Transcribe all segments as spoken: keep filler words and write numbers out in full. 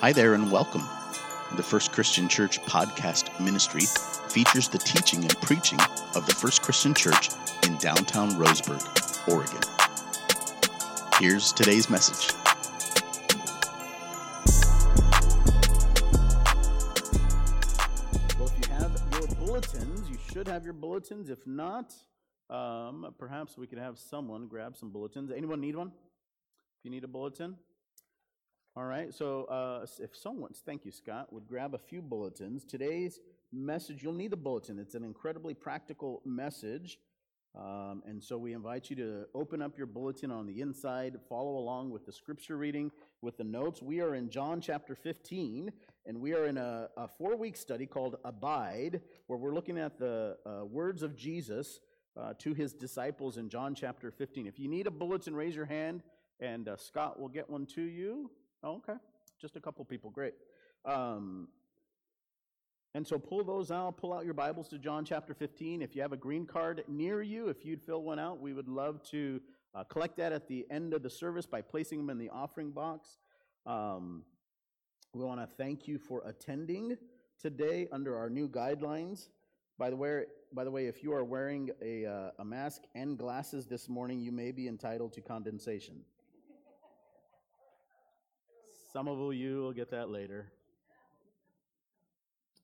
Hi there and welcome. The First Christian Church podcast ministry features the teaching and preaching of the First Christian Church in downtown Roseburg, Oregon. Here's today's message. Well, if you have your bulletins, you should have your bulletins. If not, um, perhaps we could have someone grab some bulletins. Anyone need one? If you need a bulletin? All right, so uh, if someone, thank you, Scott, would grab a few bulletins. Today's message, you'll need a bulletin. It's an incredibly practical message, um, and so we invite you to open up your bulletin on the inside, follow along with the scripture reading, with the notes. We are in John chapter fifteen, and we are in a, a four-week study called Abide, where we're looking at the uh, words of Jesus uh, to his disciples in John chapter fifteen. If you need a bulletin, raise your hand, and uh, Scott will get one to you. Oh, okay, just a couple people, great. Um, and so pull those out, pull out your Bibles to John chapter fifteen. If you have a green card near you, if you'd fill one out, we would love to uh, collect that at the end of the service by placing them in the offering box. Um, we want to thank you for attending today under our new guidelines. By the way, by the way, if you are wearing a, uh, a mask and glasses this morning, you may be entitled to condensation. Some of you will get that later.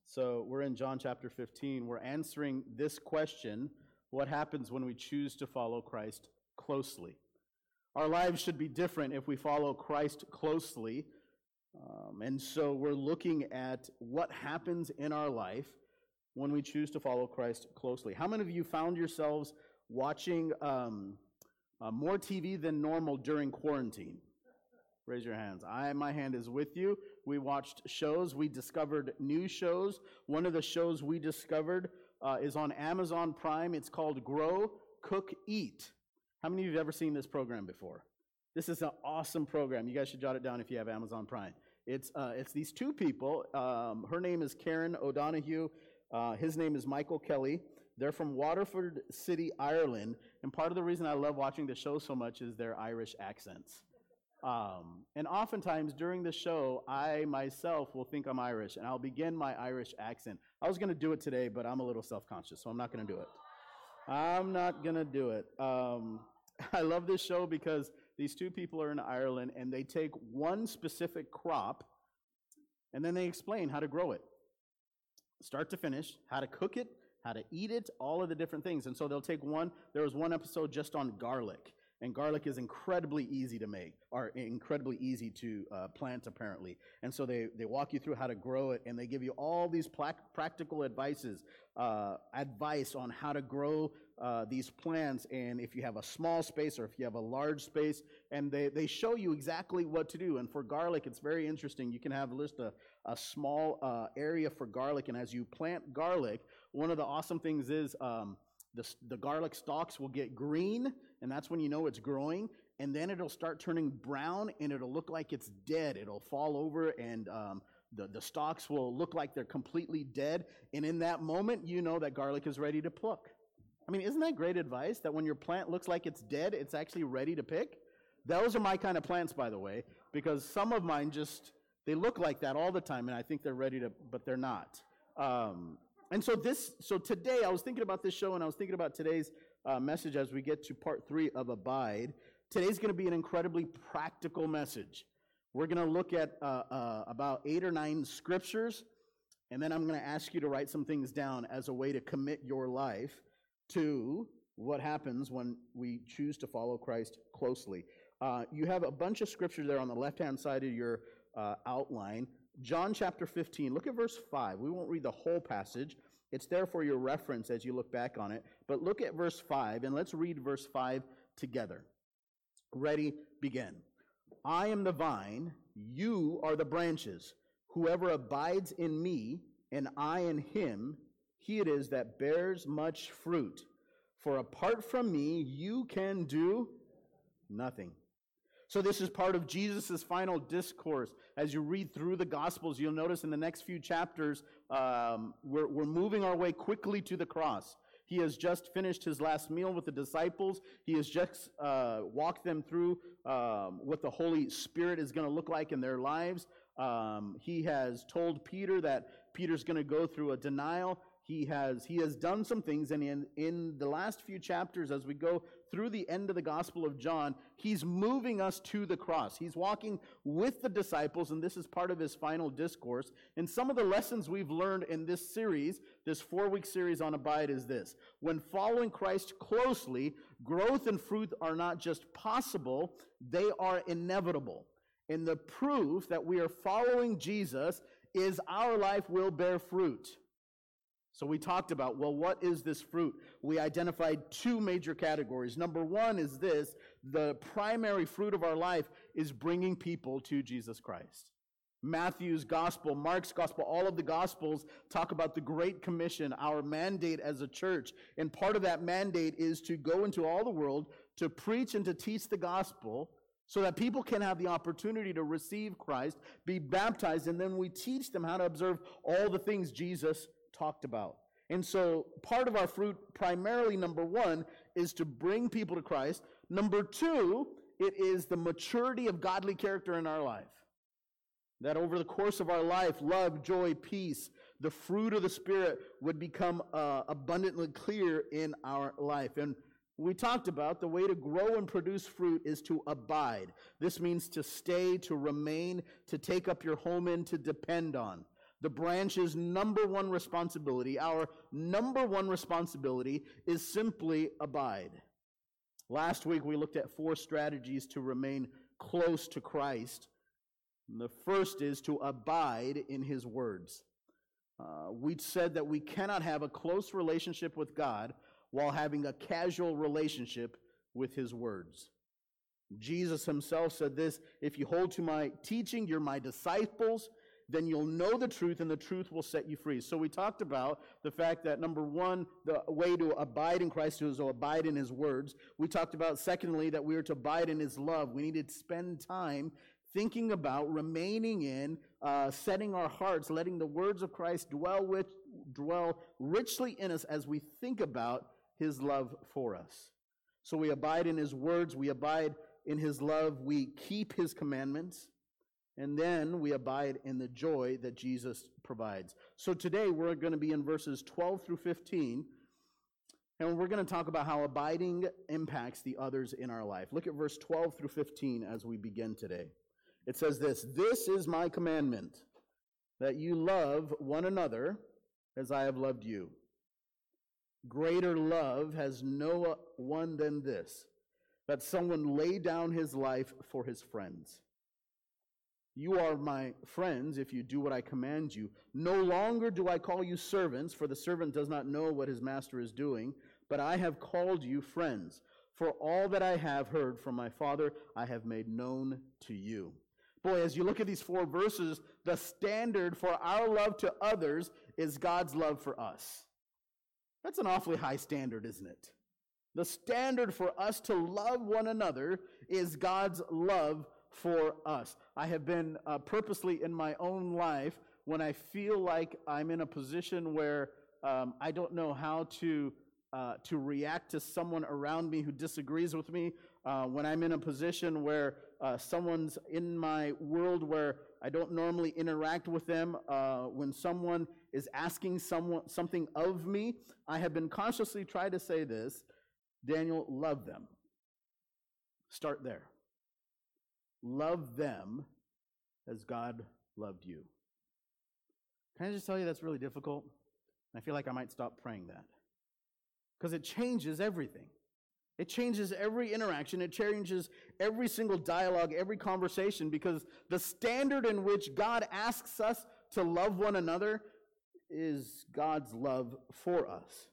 So we're in John chapter fifteen. We're answering this question: what happens when we choose to follow Christ closely? Our lives should be different if we follow Christ closely. Um, and so we're looking at what happens in our life when we choose to follow Christ closely. How many of you found yourselves watching um, uh, more T V than normal during quarantine? Raise your hands. I, my hand is with you. We watched shows. We discovered new shows. One of the shows we discovered uh, is on Amazon Prime. It's called Grow, Cook, Eat. How many of you have ever seen this program before? This is an awesome program. You guys should jot it down if you have Amazon Prime. It's uh, it's these two people. Um, her name is Karen O'Donoghue. Uh, his name is Michael Kelly. They're from Waterford City, Ireland. And part of the reason I love watching the show so much is their Irish accents. Um, and oftentimes during the show, I myself will think I'm Irish, and I'll begin my Irish accent. I was going to do it today, but I'm a little self-conscious, so I'm not going to do it. I'm not going to do it. Um, I love this show because these two people are in Ireland, and they take one specific crop, and then they explain how to grow it, start to finish, how to cook it, how to eat it, all of the different things. And so they'll take one. There was one episode just on garlic. And garlic is incredibly easy to make, or incredibly easy to uh, plant, apparently. And so they, they walk you through how to grow it, and they give you all these pla- practical advices, uh, advice on how to grow uh, these plants, and if you have a small space or if you have a large space, and they, they show you exactly what to do. And for garlic, it's very interesting. You can have a list of a small uh, area for garlic, and as you plant garlic, one of the awesome things is um, the, the garlic stalks will get green, and that's when you know it's growing, and then it'll start turning brown, and it'll look like it's dead. It'll fall over, and um, the, the stalks will look like they're completely dead, and in that moment, you know that garlic is ready to pluck. I mean, isn't that great advice, that when your plant looks like it's dead, it's actually ready to pick? Those are my kind of plants, by the way, because some of mine just, they look like that all the time, and I think they're ready to, but they're not. Um, and so this, so today, I was thinking about this show, and I was thinking about today's Uh, message as we get to part three of Abide. Today's going to be an incredibly practical message. We're going to look at uh, uh, about eight or nine scriptures, and then I'm going to ask you to write some things down as a way to commit your life to what happens when we choose to follow Christ closely. Uh, you have a bunch of scripture there on the left-hand side of your uh, outline. John chapter fifteen, look at verse five. We won't read the whole passage. It's there for your reference as you look back on it. But look at verse five, and let's read verse five together. Ready, begin. I am the vine, you are the branches. Whoever abides in me, and I in him, he it is that bears much fruit. For apart from me, you can do nothing. So this is part of Jesus' final discourse. As you read through the Gospels, you'll notice in the next few chapters, um, we're, we're moving our way quickly to the cross. He has just finished his last meal with the disciples. He has just uh, walked them through um, what the Holy Spirit is going to look like in their lives. Um, he has told Peter that Peter's going to go through a denial. He has he has done some things, and in, in the last few chapters, as we go through the end of the Gospel of John, he's moving us to the cross. He's walking with the disciples, and this is part of his final discourse. And some of the lessons we've learned in this series, this four-week series on Abide, is this. When following Christ closely, growth and fruit are not just possible, they are inevitable. And the proof that we are following Jesus is our life will bear fruit. So we talked about, well, what is this fruit? We identified two major categories. Number one is this: the primary fruit of our life is bringing people to Jesus Christ. Matthew's gospel, Mark's gospel, all of the gospels talk about the Great Commission, our mandate as a church. And part of that mandate is to go into all the world, to preach and to teach the gospel, so that people can have the opportunity to receive Christ, be baptized, and then we teach them how to observe all the things Jesus talked about. And so part of our fruit, primarily number one, is to bring people to Christ. Number two, it is the maturity of godly character in our life. That over the course of our life, love, joy, peace, the fruit of the Spirit would become uh, abundantly clear in our life. And we talked about the way to grow and produce fruit is to abide. This means to stay, to remain, to take up your home in, to depend on. The branch's number one responsibility, our number one responsibility, is simply abide. Last week we looked at four strategies to remain close to Christ. And the first is to abide in his words. Uh, we said that we cannot have a close relationship with God while having a casual relationship with his words. Jesus himself said this: if you hold to my teaching, you're my disciples, then you'll know the truth, and the truth will set you free. So we talked about the fact that, number one, the way to abide in Christ is to abide in his words. We talked about, secondly, that we are to abide in his love. We need to spend time thinking about, remaining in, uh, setting our hearts, letting the words of Christ dwell with, dwell richly in us as we think about his love for us. So we abide in his words, we abide in his love, we keep his commandments, and then we abide in the joy that Jesus provides. So today we're going to be in verses twelve through fifteen, and we're going to talk about how abiding impacts the others in our life. Look at verse twelve through fifteen as we begin today. It says this: "This is my commandment, that you love one another as I have loved you. Greater love has no one than this, that someone lay down his life for his friends. You are my friends if you do what I command you. No longer do I call you servants, for the servant does not know what his master is doing, but I have called you friends. For all that I have heard from my Father, I have made known to you." Boy, as you look at these four verses, the standard for our love to others is God's love for us. That's an awfully high standard, isn't it? The standard for us to love one another is God's love for us. I have been uh, purposely in my own life, when I feel like I'm in a position where um, I don't know how to uh, to react to someone around me who disagrees with me, uh, when I'm in a position where uh, someone's in my world where I don't normally interact with them, uh, when someone is asking someone something of me, I have been consciously trying to say this: Daniel, love them. Start there. Love them as God loved you. Can I just tell you that's really difficult? I feel like I might stop praying that, because it changes everything. It changes every interaction. It changes every single dialogue, every conversation, because the standard in which God asks us to love one another is God's love for us.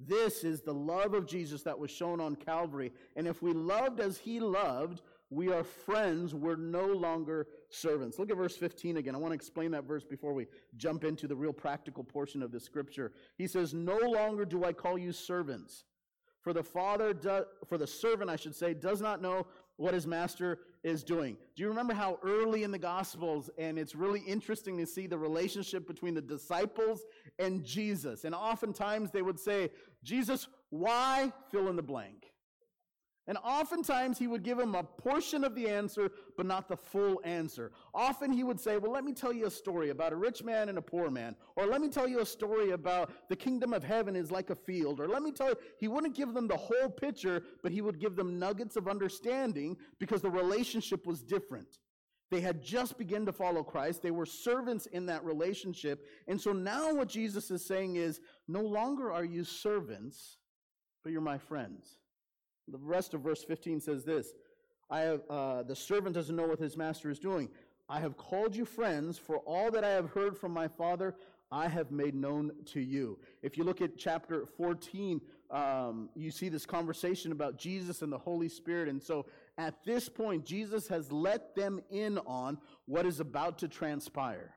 This is the love of Jesus that was shown on Calvary. And if we loved as he loved, we are friends, we're no longer servants. Look at verse fifteen again. I want to explain that verse before we jump into the real practical portion of the scripture. He says, "No longer do I call you servants, for the father do, for the servant, I should say, does not know what his master is doing. Do you remember how early in the Gospels, and it's really interesting to see the relationship between the disciples and Jesus. And oftentimes they would say, Jesus, why? Fill in the blank. And oftentimes he would give him a portion of the answer, but not the full answer. Often he would say, well, let me tell you a story about a rich man and a poor man. Or let me tell you a story about the kingdom of heaven is like a field. Or let me tell you, he wouldn't give them the whole picture, but he would give them nuggets of understanding because the relationship was different. They had just begun to follow Christ. They were servants in that relationship. And so now what Jesus is saying is, no longer are you servants, but you're my friends. The rest of verse fifteen says this, I have, uh, the servant doesn't know what his master is doing. I have called you friends, for all that I have heard from my Father, I have made known to you. If you look at chapter fourteen, um, you see this conversation about Jesus and the Holy Spirit. And so at this point, Jesus has let them in on what is about to transpire.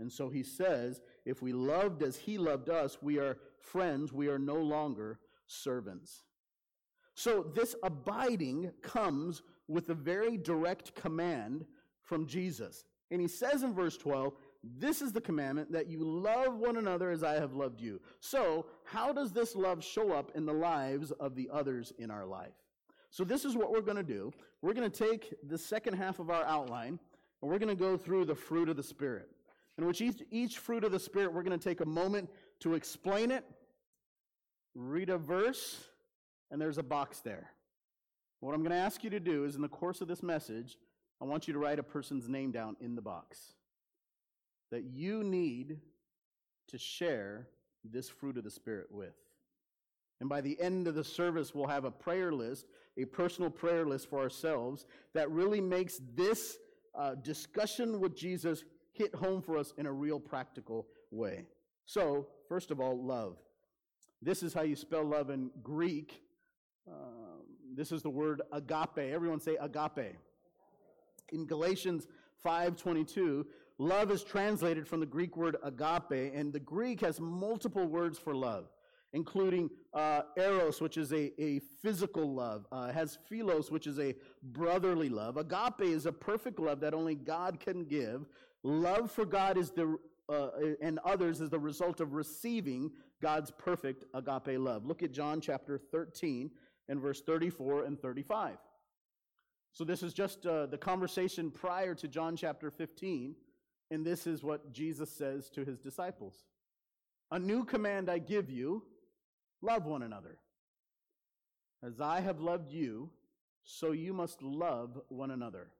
And so he says, if we loved as he loved us, we are friends, we are no longer servants. So this abiding comes with a very direct command from Jesus. And he says in verse twelve, this is the commandment, that you love one another as I have loved you. So how does this love show up in the lives of the others in our life? So this is what we're going to do. We're going to take the second half of our outline, and we're going to go through the fruit of the Spirit, in which each, each fruit of the Spirit, we're going to take a moment to explain it, read a verse, and there's a box there. What I'm going to ask you to do is, in the course of this message, I want you to write a person's name down in the box that you need to share this fruit of the Spirit with. And by the end of the service, we'll have a prayer list, a personal prayer list for ourselves that really makes this uh, discussion with Jesus hit home for us in a real practical way. So, first of all, love. This is how you spell love in Greek. Um, this is the word agape. Everyone say agape. In Galatians five twenty-two, love is translated from the Greek word agape, and the Greek has multiple words for love, including uh, eros, which is a, a physical love. Uh, it has philos, which is a brotherly love. Agape is a perfect love that only God can give. Love for God is the uh, and others is the result of receiving God's perfect agape love. Look at John chapter thirteen. In verse thirty-four and thirty-five. So this is just uh, the conversation prior to John chapter fifteen, and this is what Jesus says to his disciples. A new command I give you, love one another. As I have loved you, so you must love one another.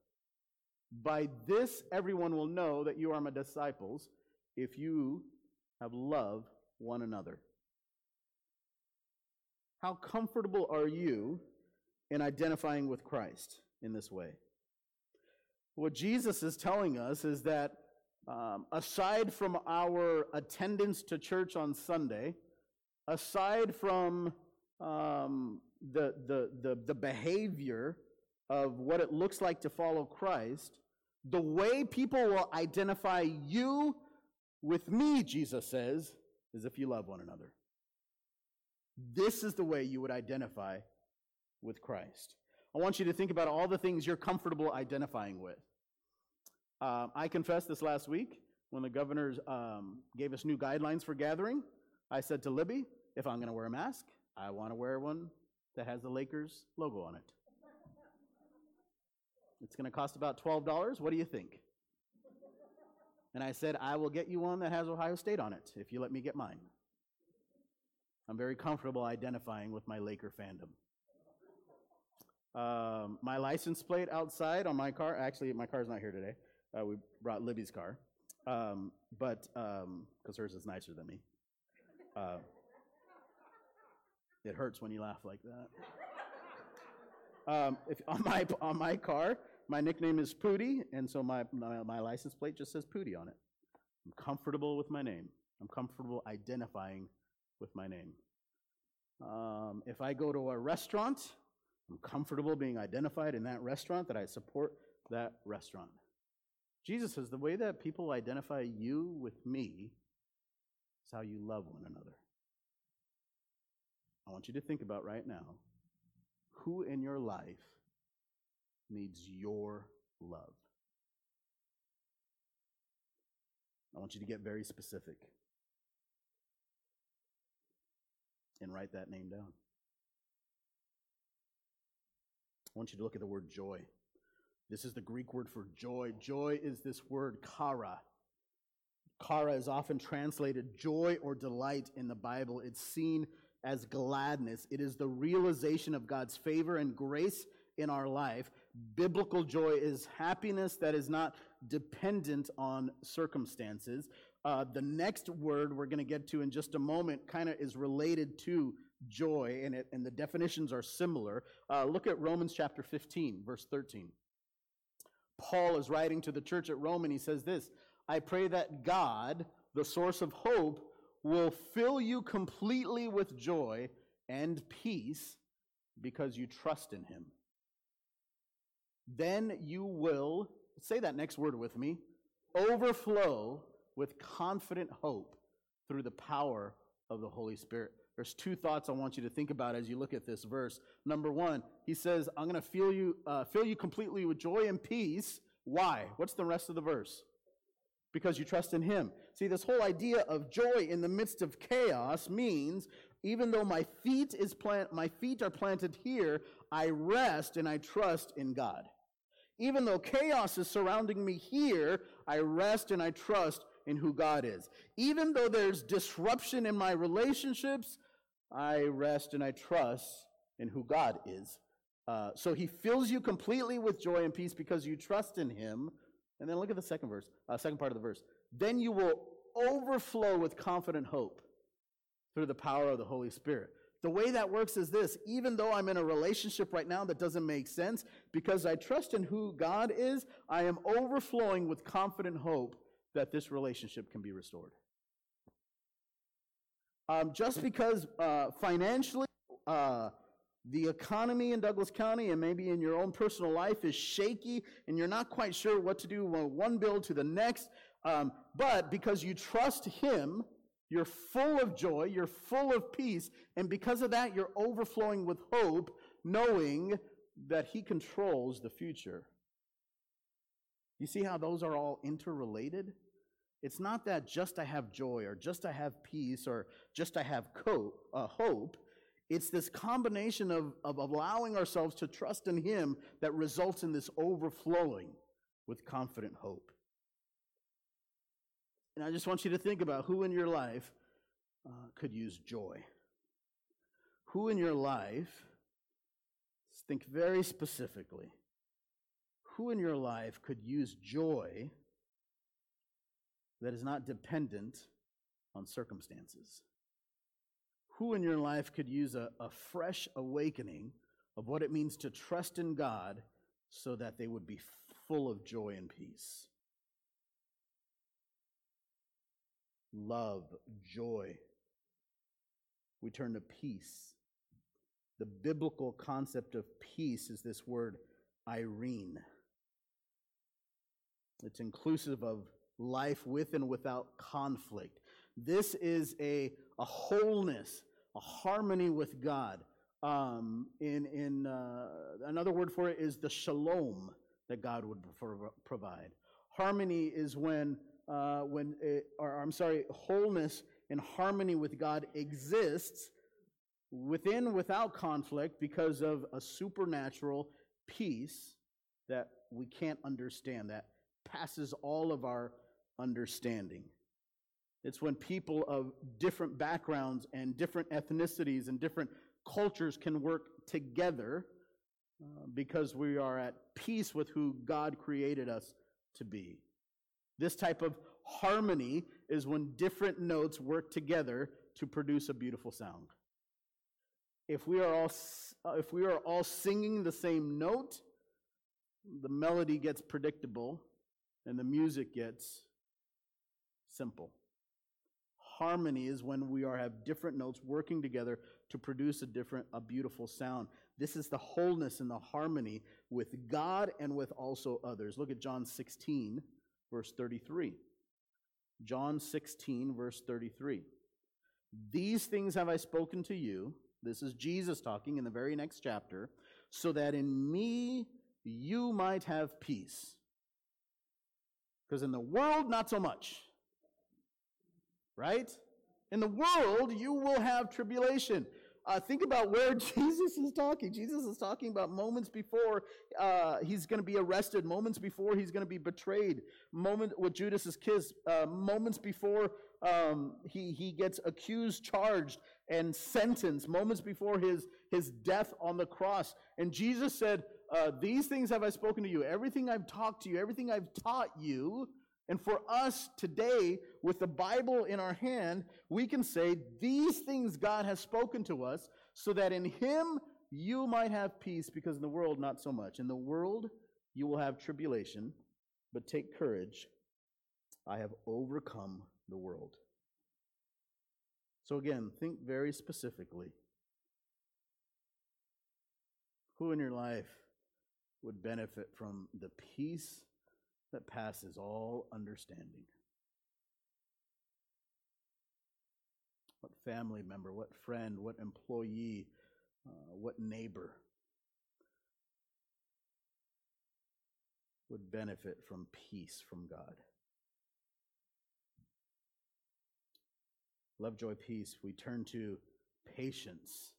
By this everyone will know that you are my disciples, if you have loved one another. How comfortable are you in identifying with Christ in this way? What Jesus is telling us is that um, aside from our attendance to church on Sunday, aside from um, the, the, the, the behavior of what it looks like to follow Christ, the way people will identify you with me, Jesus says, is if you love one another. This is the way you would identify with Christ. I want you to think about all the things you're comfortable identifying with. Um, I confessed this last week when the governor um, gave us new guidelines for gathering. I said to Libby, if I'm going to wear a mask, I want to wear one that has the Lakers logo on it. It's going to cost about twelve dollars. What do you think? And I said, I will get you one that has Ohio State on it if you let me get mine. I'm very comfortable identifying with my Laker fandom. Um, my license plate outside on my car, actually my car's not here today. Uh, we brought Libby's car, um, but because um, hers is nicer than me. Uh, it hurts when you laugh like that. Um, if on my on my car, my nickname is Pootie, and so my, my my license plate just says Pootie on it. I'm comfortable with my name. I'm comfortable identifying with my name. Um, if I go to a restaurant, I'm comfortable being identified in that restaurant, that I support that restaurant. Jesus says the way that people identify you with me is how you love one another. I want you to think about right now, who in your life needs your love. I want you to get very specific and write that name down. I want you to look at the word joy. This is the Greek word for joy. Joy is this word, kara. Kara is often translated joy or delight in the Bible. It's seen as gladness. It is the realization of God's favor and grace in our life. Biblical joy is happiness that is not dependent on circumstances. Uh, the next word we're going to get to in just a moment kind of is related to joy, and it, and the definitions are similar. Uh, look at Romans chapter fifteen, verse thirteen. Paul is writing to the church at Rome, and he says this, "I pray that God, the source of hope, will fill you completely with joy and peace because you trust in him. Then you will," say that next word with me, "overflow with confident hope through the power of the Holy Spirit." There's two thoughts I want you to think about as you look at this verse. Number one, he says, I'm going to fill you uh, fill you completely with joy and peace. Why? What's the rest of the verse? Because you trust in him. See, this whole idea of joy in the midst of chaos means even though my feet is plant, my feet are planted here, I rest and I trust in God. Even though chaos is surrounding me here, I rest and I trust in who God is. Even though there's disruption in my relationships, I rest and I trust in who God is. Uh, so he fills you completely with joy and peace because you trust in him. And then look at the second verse, uh, second part of the verse. Then you will overflow with confident hope through the power of the Holy Spirit. The way that works is this. Even though I'm in a relationship right now that doesn't make sense, because I trust in who God is, I am overflowing with confident hope that this relationship can be restored. Um, just because uh, financially uh, the economy in Douglas County and maybe in your own personal life is shaky and you're not quite sure what to do from one bill to the next, um, but because you trust him, you're full of joy, you're full of peace, and because of that, you're overflowing with hope, knowing that he controls the future. You see how those are all interrelated? It's not that just I have joy or just I have peace or just I have co- uh, hope. It's this combination of, of allowing ourselves to trust in him that results in this overflowing with confident hope. And I just want you to think about who in your life uh, could use joy. Who in your life, think very specifically, who in your life could use joy that is not dependent on circumstances? Who in your life could use a, a fresh awakening of what it means to trust in God so that they would be full of joy and peace? Love, joy. We turn to peace. The biblical concept of peace is this word, Irene. It's inclusive of life with and without conflict. This is a, a wholeness, a harmony with God. Um, in in uh, another word for it is the shalom that God would provide. Harmony is when uh, when it, or I'm sorry, wholeness and harmony with God exists within without conflict because of a supernatural peace that we can't understand, that passes all of our understanding. It's when people of different backgrounds and different ethnicities and different cultures can work together uh, because we are at peace with who God created us to be. This type of harmony is when different notes work together to produce a beautiful sound. If we are all if we are all singing the same note, the melody gets predictable and the music gets simple. Harmony is when we are have different notes working together to produce a different, a beautiful sound. This is the wholeness and the harmony with God and with also others. Look at John sixteen, verse thirty-three. John sixteen, verse thirty-three. These things have I spoken to you. This is Jesus talking in the very next chapter, so that in me you might have peace. Because in the world, not so much. Right? In the world, you will have tribulation. Uh, think about where Jesus is talking. Jesus is talking about moments before uh, he's going to be arrested, moments before he's going to be betrayed, moment with Judas's kiss, uh, moments before um, he he gets accused, charged, and sentenced, moments before his his death on the cross. And Jesus said, uh, "These things have I spoken to you. Everything I've talked to you, everything I've taught you." And for us today, with the Bible in our hand, we can say, these things God has spoken to us, so that in Him you might have peace, because in the world, not so much. In the world, you will have tribulation, but take courage. I have overcome the world. So again, think very specifically. Who in your life would benefit from the peace that passes all understanding? What family member, what friend, what employee, uh, what neighbor would benefit from peace from God? Love, joy, peace. We turn to patience.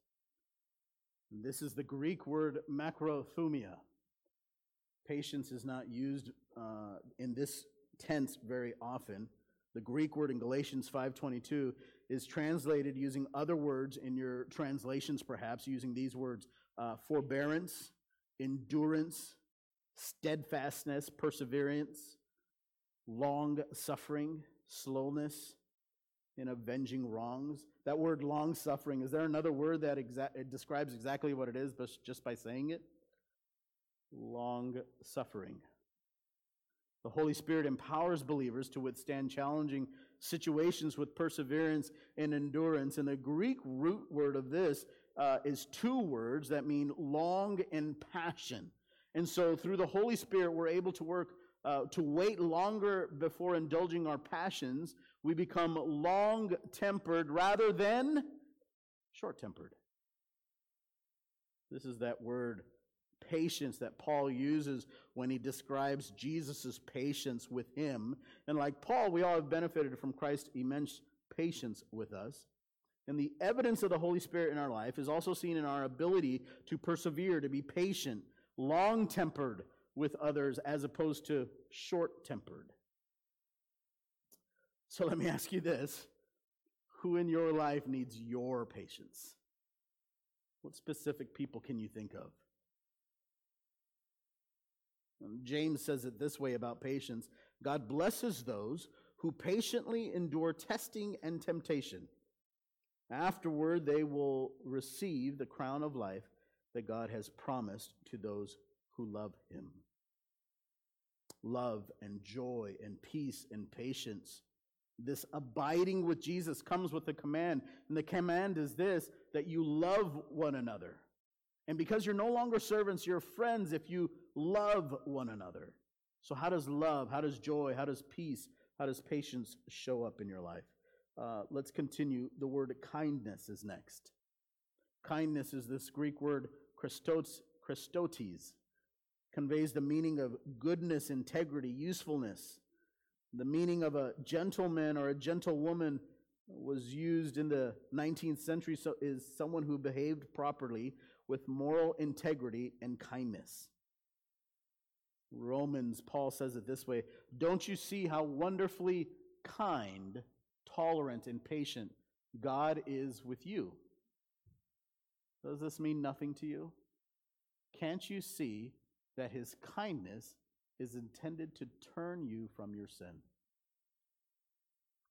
And this is the Greek word makrothumia. Patience is not used uh, in this tense very often. The Greek word in Galatians five twenty-two is translated using other words in your translations, perhaps, using these words, uh, forbearance, endurance, steadfastness, perseverance, long-suffering, slowness in avenging wrongs. That word long-suffering, is there another word that exa- it describes exactly what it is but just by saying it? Long-suffering. The Holy Spirit empowers believers to withstand challenging situations with perseverance and endurance. And the Greek root word of this uh, is two words that mean long and passion. And so through the Holy Spirit, we're able to work Uh, to wait longer before indulging our passions. We become long-tempered rather than short-tempered. This is that word patience that Paul uses when he describes Jesus' patience with him. And like Paul, we all have benefited from Christ's immense patience with us. And the evidence of the Holy Spirit in our life is also seen in our ability to persevere, to be patient, long-tempered with others, as opposed to short-tempered. So let me ask you this. Who in your life needs your patience? What specific people can you think of? James says it this way about patience. God blesses those who patiently endure testing and temptation. Afterward, they will receive the crown of life that God has promised to those who love Him. Love and joy and peace and patience. This abiding with Jesus comes with a command. And the command is this, that you love one another. And because you're no longer servants, you're friends if you love one another. So how does love, how does joy, how does peace, how does patience show up in your life? Uh, let's continue. The word kindness is next. Kindness is this Greek word Christos, Christotes. Conveys the meaning of goodness, integrity, usefulness. The meaning of a gentleman or a gentlewoman was used in the nineteenth century, so is someone who behaved properly with moral integrity and kindness. Romans, Paul says it this way, "Don't you see how wonderfully kind, tolerant, and patient God is with you? Does this mean nothing to you? Can't you see that His kindness is intended to turn you from your sin?"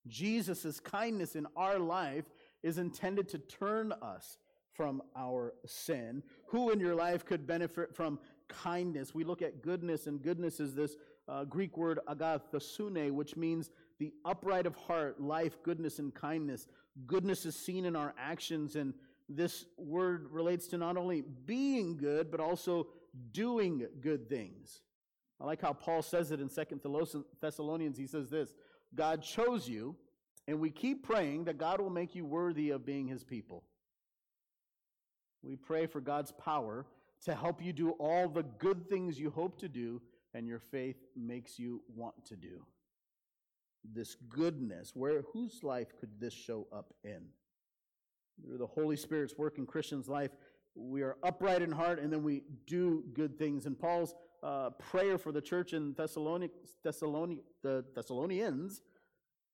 Jesus' kindness in our life is intended to turn us from our sin. Who in your life could benefit from kindness? We look at goodness, and goodness is this uh, Greek word agathosune, which means the upright of heart, life, goodness, and kindness. Goodness is seen in our actions, and this word relates to not only being good, but also doing good things. I like how Paul says it in Second Thessalonians. He says this, God chose you, and we keep praying that God will make you worthy of being His people. We pray for God's power to help you do all the good things you hope to do and your faith makes you want to do. This goodness, where whose life could this show up in? Through the Holy Spirit's work in Christians' life, we are upright in heart, and then we do good things. And Paul's uh, prayer for the church in Thessalonians, Thessalonians, the Thessalonians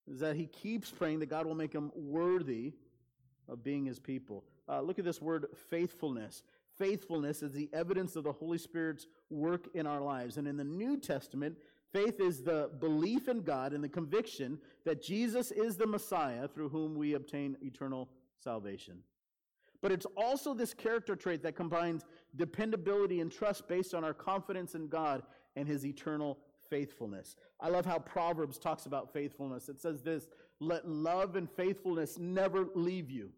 is that he keeps praying that God will make them worthy of being his people. Uh, look at this word, faithfulness. Faithfulness is the evidence of the Holy Spirit's work in our lives. And in the New Testament, faith is the belief in God and the conviction that Jesus is the Messiah through whom we obtain eternal salvation. But it's also this character trait that combines dependability and trust based on our confidence in God and his eternal faithfulness. I love how Proverbs talks about faithfulness. It says this, "Let love and faithfulness never leave you.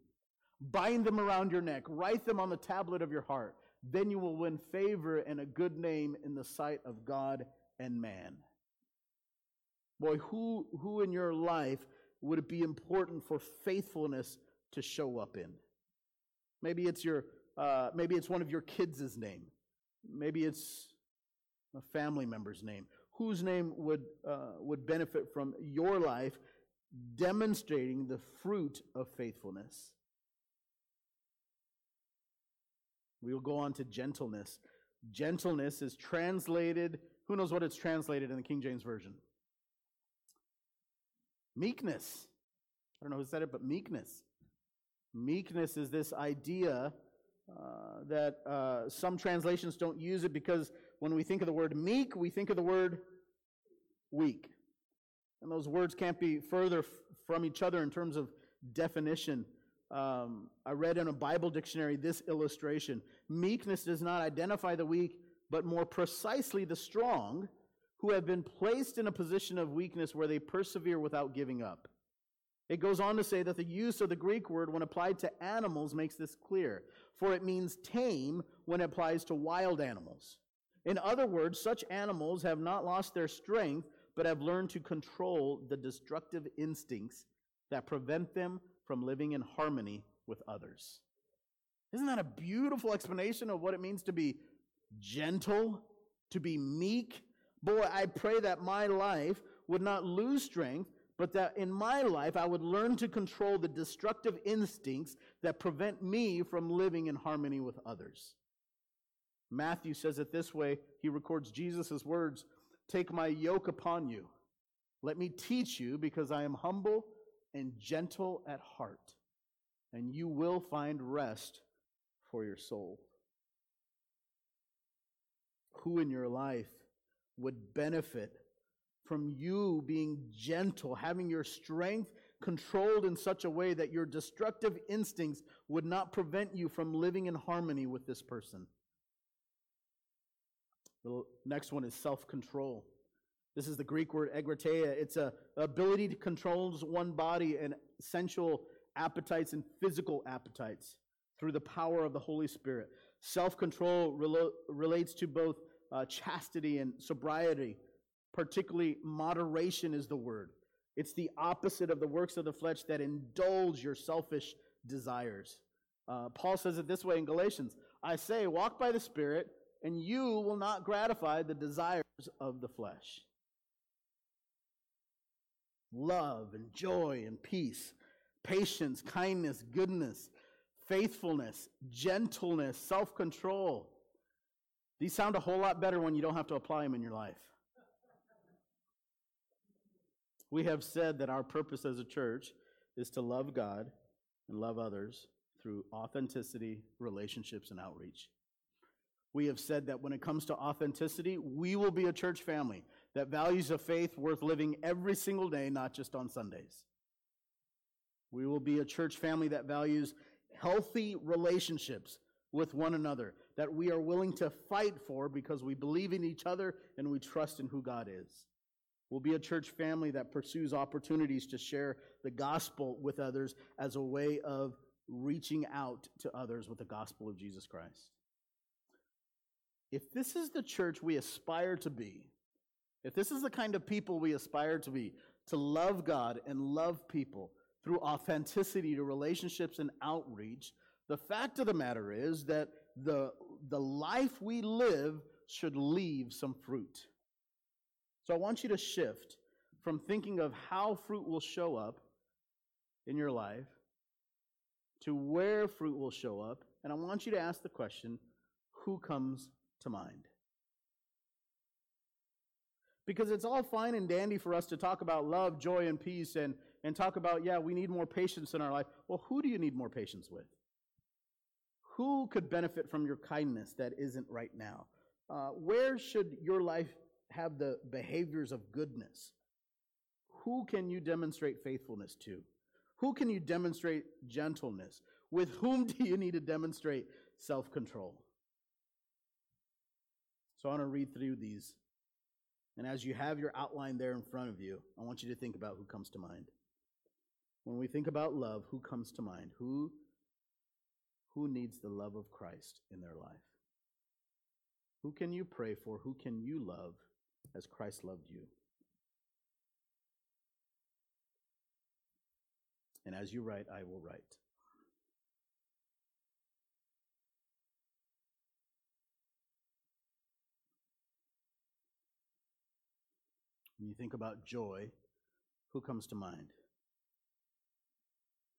Bind them around your neck. Write them on the tablet of your heart. Then you will win favor and a good name in the sight of God and man." Boy, who, who in your life would it be important for faithfulness to show up in? Maybe it's your, uh, maybe it's one of your kids' name. Maybe it's a family member's name. Whose name would uh, would benefit from your life demonstrating the fruit of faithfulness? We will go on to gentleness. Gentleness is translated, who knows what it's translated in the King James Version? Meekness. I don't know who said it, but meekness. Meekness is this idea uh, that uh, some translations don't use it because when we think of the word meek, we think of the word weak. And those words can't be further f- from each other in terms of definition. Um, I read in a Bible dictionary this illustration. Meekness does not identify the weak, but more precisely the strong who have been placed in a position of weakness where they persevere without giving up. It goes on to say that the use of the Greek word when applied to animals makes this clear, for it means tame when it applies to wild animals. In other words, such animals have not lost their strength, but have learned to control the destructive instincts that prevent them from living in harmony with others. Isn't that a beautiful explanation of what it means to be gentle, to be meek? Boy, I pray that my life would not lose strength, but that in my life I would learn to control the destructive instincts that prevent me from living in harmony with others. Matthew says it this way. He records Jesus' words, "Take my yoke upon you. Let me teach you, because I am humble and gentle at heart, and you will find rest for your soul." Who in your life would benefit from you being gentle, having your strength controlled in such a way that your destructive instincts would not prevent you from living in harmony with this person? The next one is self-control. This is the Greek word egrateia. It's a ability to control one's body and sensual appetites and physical appetites through the power of the Holy Spirit. Self-control rel- relates to both uh, chastity and sobriety. Particularly, moderation is the word. It's the opposite of the works of the flesh that indulge your selfish desires. Uh, Paul says it this way in Galatians, "I say, walk by the Spirit, and you will not gratify the desires of the flesh." Love and joy and peace, patience, kindness, goodness, faithfulness, gentleness, self-control. These sound a whole lot better when you don't have to apply them in your life. We have said that our purpose as a church is to love God and love others through authenticity, relationships, and outreach. We have said that when it comes to authenticity, we will be a church family that values a faith worth living every single day, not just on Sundays. We will be a church family that values healthy relationships with one another, that we are willing to fight for because we believe in each other and we trust in who God is. We'll be a church family that pursues opportunities to share the gospel with others as a way of reaching out to others with the gospel of Jesus Christ. If this is the church we aspire to be, if this is the kind of people we aspire to be, to love God and love people through authenticity to relationships and outreach, the fact of the matter is that the the life we live should leave some fruit. So I want you to shift from thinking of how fruit will show up in your life to where fruit will show up. And I want you to ask the question, who comes to mind? Because it's all fine and dandy for us to talk about love, joy, and peace, and, and talk about, yeah, we need more patience in our life. Well, who do you need more patience with? Who could benefit from your kindness that isn't right now? Uh, where should your life have the behaviors of goodness? Who can you demonstrate faithfulness to? Who can you demonstrate gentleness? With whom do you need to demonstrate self-control? So I want to read through these. And as you have your outline there in front of you, I want you to think about who comes to mind. When we think about love, who comes to mind? Who, who needs the love of Christ in their life? Who can you pray for? Who can you love as Christ loved you? And as you write, I will write. When you think about joy, who comes to mind?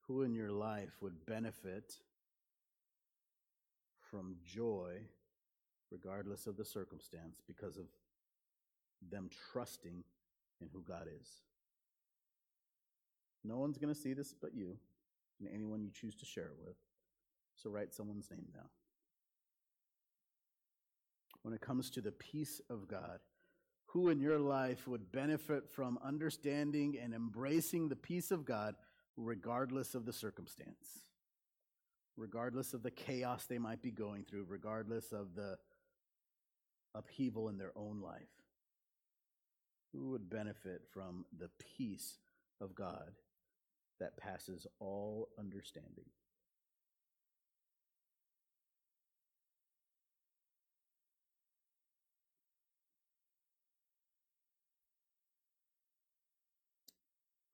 Who in your life would benefit from joy, regardless of the circumstance, because of them trusting in who God is? No one's going to see this but you and anyone you choose to share it with. So write someone's name down. When it comes to the peace of God, who in your life would benefit from understanding and embracing the peace of God regardless of the circumstance, regardless of the chaos they might be going through, regardless of the upheaval in their own life? Who would benefit from the peace of God that passes all understanding?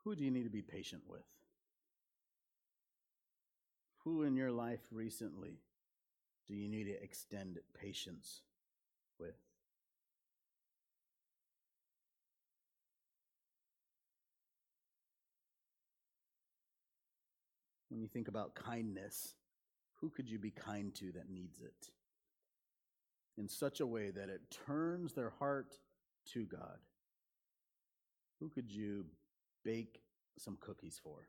Who do you need to be patient with? Who in your life recently do you need to extend patience with? When you think about kindness, who could you be kind to that needs it in such a way that it turns their heart to God? Who could you bake some cookies for?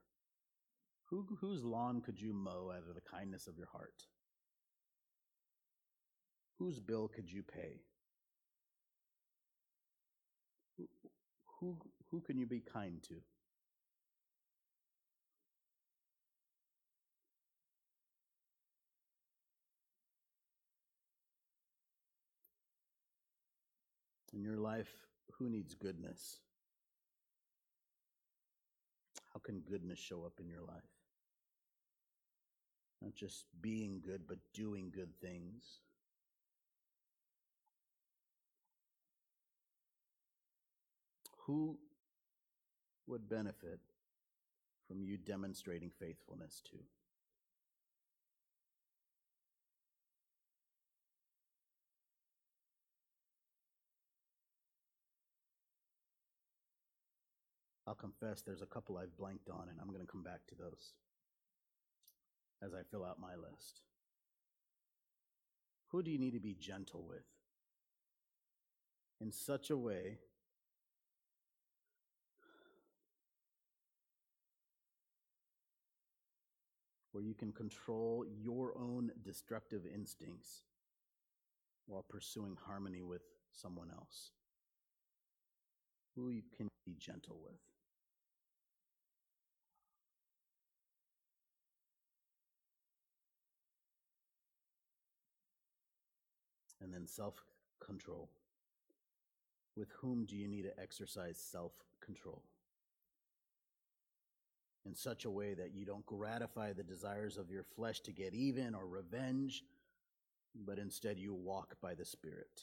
Who, whose lawn could you mow out of the kindness of your heart? Whose bill could you pay? Who, who, who can you be kind to? In your life, who needs goodness? How can goodness show up in your life? Not just being good, but doing good things. Who would benefit from you demonstrating faithfulness to? I'll confess there's a couple I've blanked on, and I'm going to come back to those as I fill out my list. Who do you need to be gentle with in such a way where you can control your own destructive instincts while pursuing harmony with someone else? Who you can be gentle with? And then self-control. With whom do you need to exercise self-control in such a way that you don't gratify the desires of your flesh to get even or revenge, but instead you walk by the Spirit?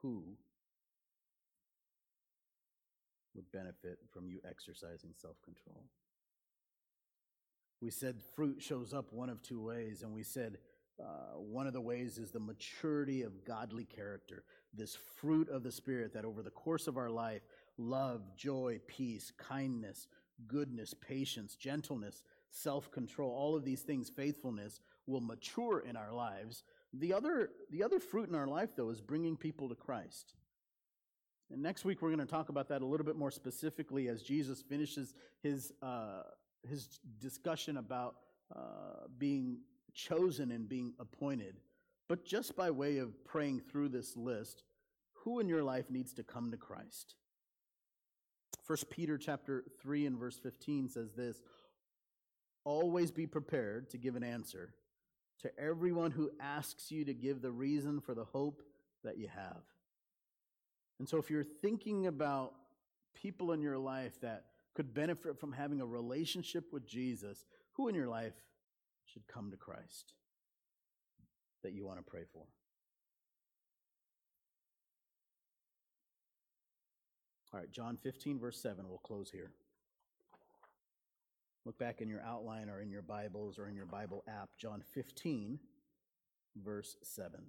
Who would benefit from you exercising self-control? We said fruit shows up one of two ways, and we said uh, one of the ways is the maturity of godly character, this fruit of the Spirit that over the course of our life, love, joy, peace, kindness, goodness, patience, gentleness, self-control, all of these things, faithfulness, will mature in our lives. The other, the other fruit in our life, though, is bringing people to Christ. And next week, we're going to talk about that a little bit more specifically as Jesus finishes his uh, his discussion about uh, being chosen and being appointed. But just by way of praying through this list, who in your life needs to come to Christ? First Peter chapter three and verse fifteen says this, "Always be prepared to give an answer to everyone who asks you to give the reason for the hope that you have." And so if you're thinking about people in your life that could benefit from having a relationship with Jesus, who in your life should come to Christ that you want to pray for? All right, John fifteen, verse seven, we'll close here. Look back in your outline or in your Bibles or in your Bible app, John fifteen, verse seven.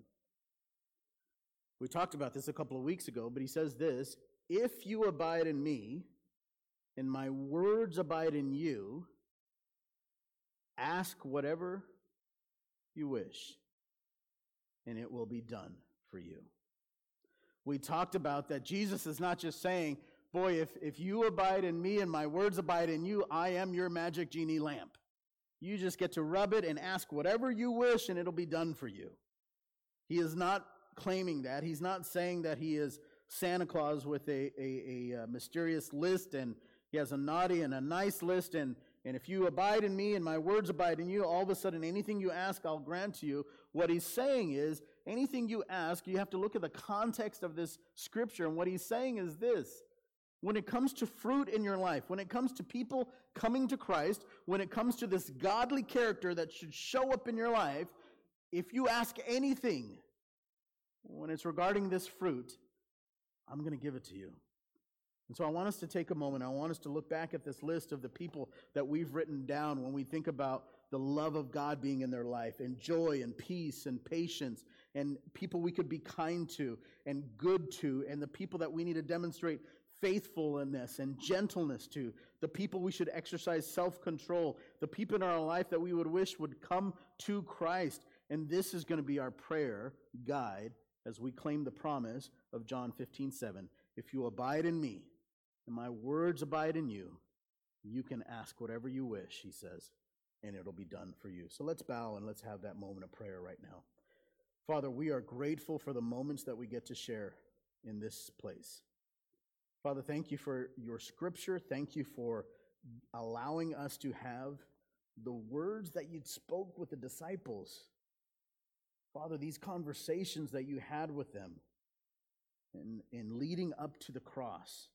We talked about this a couple of weeks ago, but he says this, "If you abide in me, and my words abide in you, ask whatever you wish, and it will be done for you." We talked about that Jesus is not just saying, boy, if, if you abide in me and my words abide in you, I am your magic genie lamp. You just get to rub it and ask whatever you wish, and it'll be done for you. He is not claiming that. He's not saying that he is Santa Claus with a, a, a mysterious list, and he has a naughty and a nice list, and, and if you abide in me and my words abide in you, all of a sudden anything you ask, I'll grant to you. What he's saying is, anything you ask, you have to look at the context of this scripture, and what he's saying is this. When it comes to fruit in your life, when it comes to people coming to Christ, when it comes to this godly character that should show up in your life, if you ask anything, when it's regarding this fruit, I'm going to give it to you. And so I want us to take a moment. I want us to look back at this list of the people that we've written down when we think about the love of God being in their life, and joy and peace and patience, and people we could be kind to and good to, and the people that we need to demonstrate faithfulness and gentleness to, the people we should exercise self-control, the people in our life that we would wish would come to Christ. And this is going to be our prayer guide as we claim the promise of John fifteen seven. If you abide in me, and my words abide in you, you can ask whatever you wish, he says, and it'll be done for you. So let's bow and let's have that moment of prayer right now. Father, we are grateful for the moments that we get to share in this place. Father, thank you for your scripture. Thank you for allowing us to have the words that you spoke with the disciples. Father, these conversations that you had with them in, in leading up to the cross,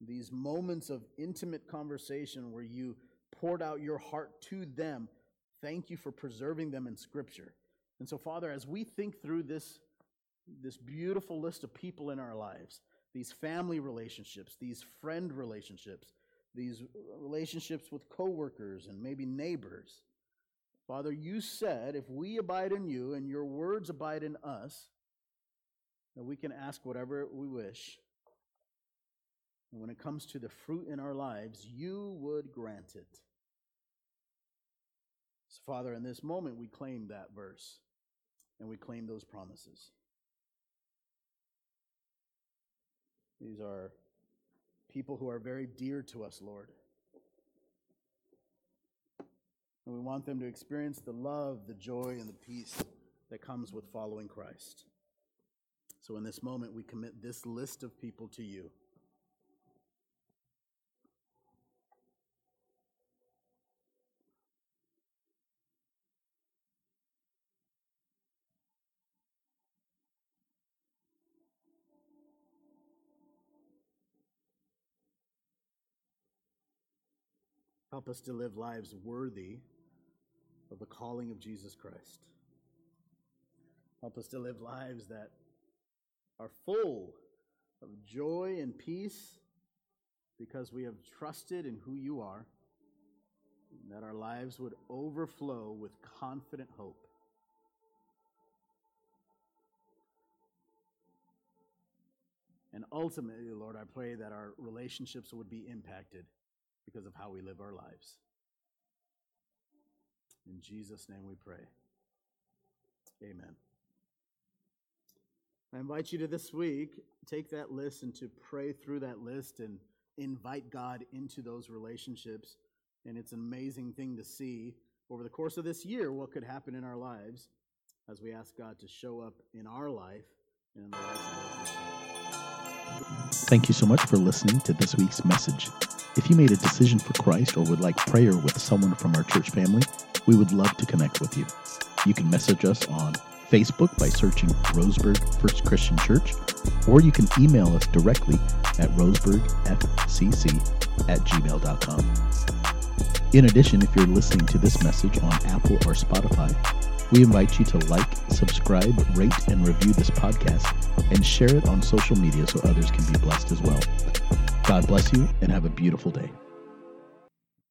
these moments of intimate conversation where you poured out your heart to them, thank you for preserving them in Scripture. And so, Father, as we think through this, this beautiful list of people in our lives, these family relationships, these friend relationships, these relationships with coworkers and maybe neighbors, Father, you said, if we abide in you and your words abide in us, that we can ask whatever we wish. And when it comes to the fruit in our lives, you would grant it. So, Father, in this moment, we claim that verse, and we claim those promises. These are people who are very dear to us, Lord. And we want them to experience the love, the joy, and the peace that comes with following Christ. So in this moment, we commit this list of people to you. Help us to live lives worthy of the calling of Jesus Christ. Help us to live lives that are full of joy and peace because we have trusted in who you are and that our lives would overflow with confident hope. And ultimately, Lord, I pray that our relationships would be impacted because of how we live our lives. In Jesus' name we pray. Amen. I invite you to this week, take that list and to pray through that list and invite God into those relationships. And it's an amazing thing to see over the course of this year what could happen in our lives as we ask God to show up in our life and in the lives of others. Thank you so much for listening to this week's message. If you made a decision for Christ or would like prayer with someone from our church family, we would love to connect with you. You can message us on Facebook by searching Roseburg First Christian Church, or you can email us directly at roseburgfcc at gmail dot com. In addition, if you're listening to this message on Apple or Spotify, we invite you to like, subscribe, rate, and review this podcast, and share it on social media so others can be blessed as well. God bless you, and have a beautiful day.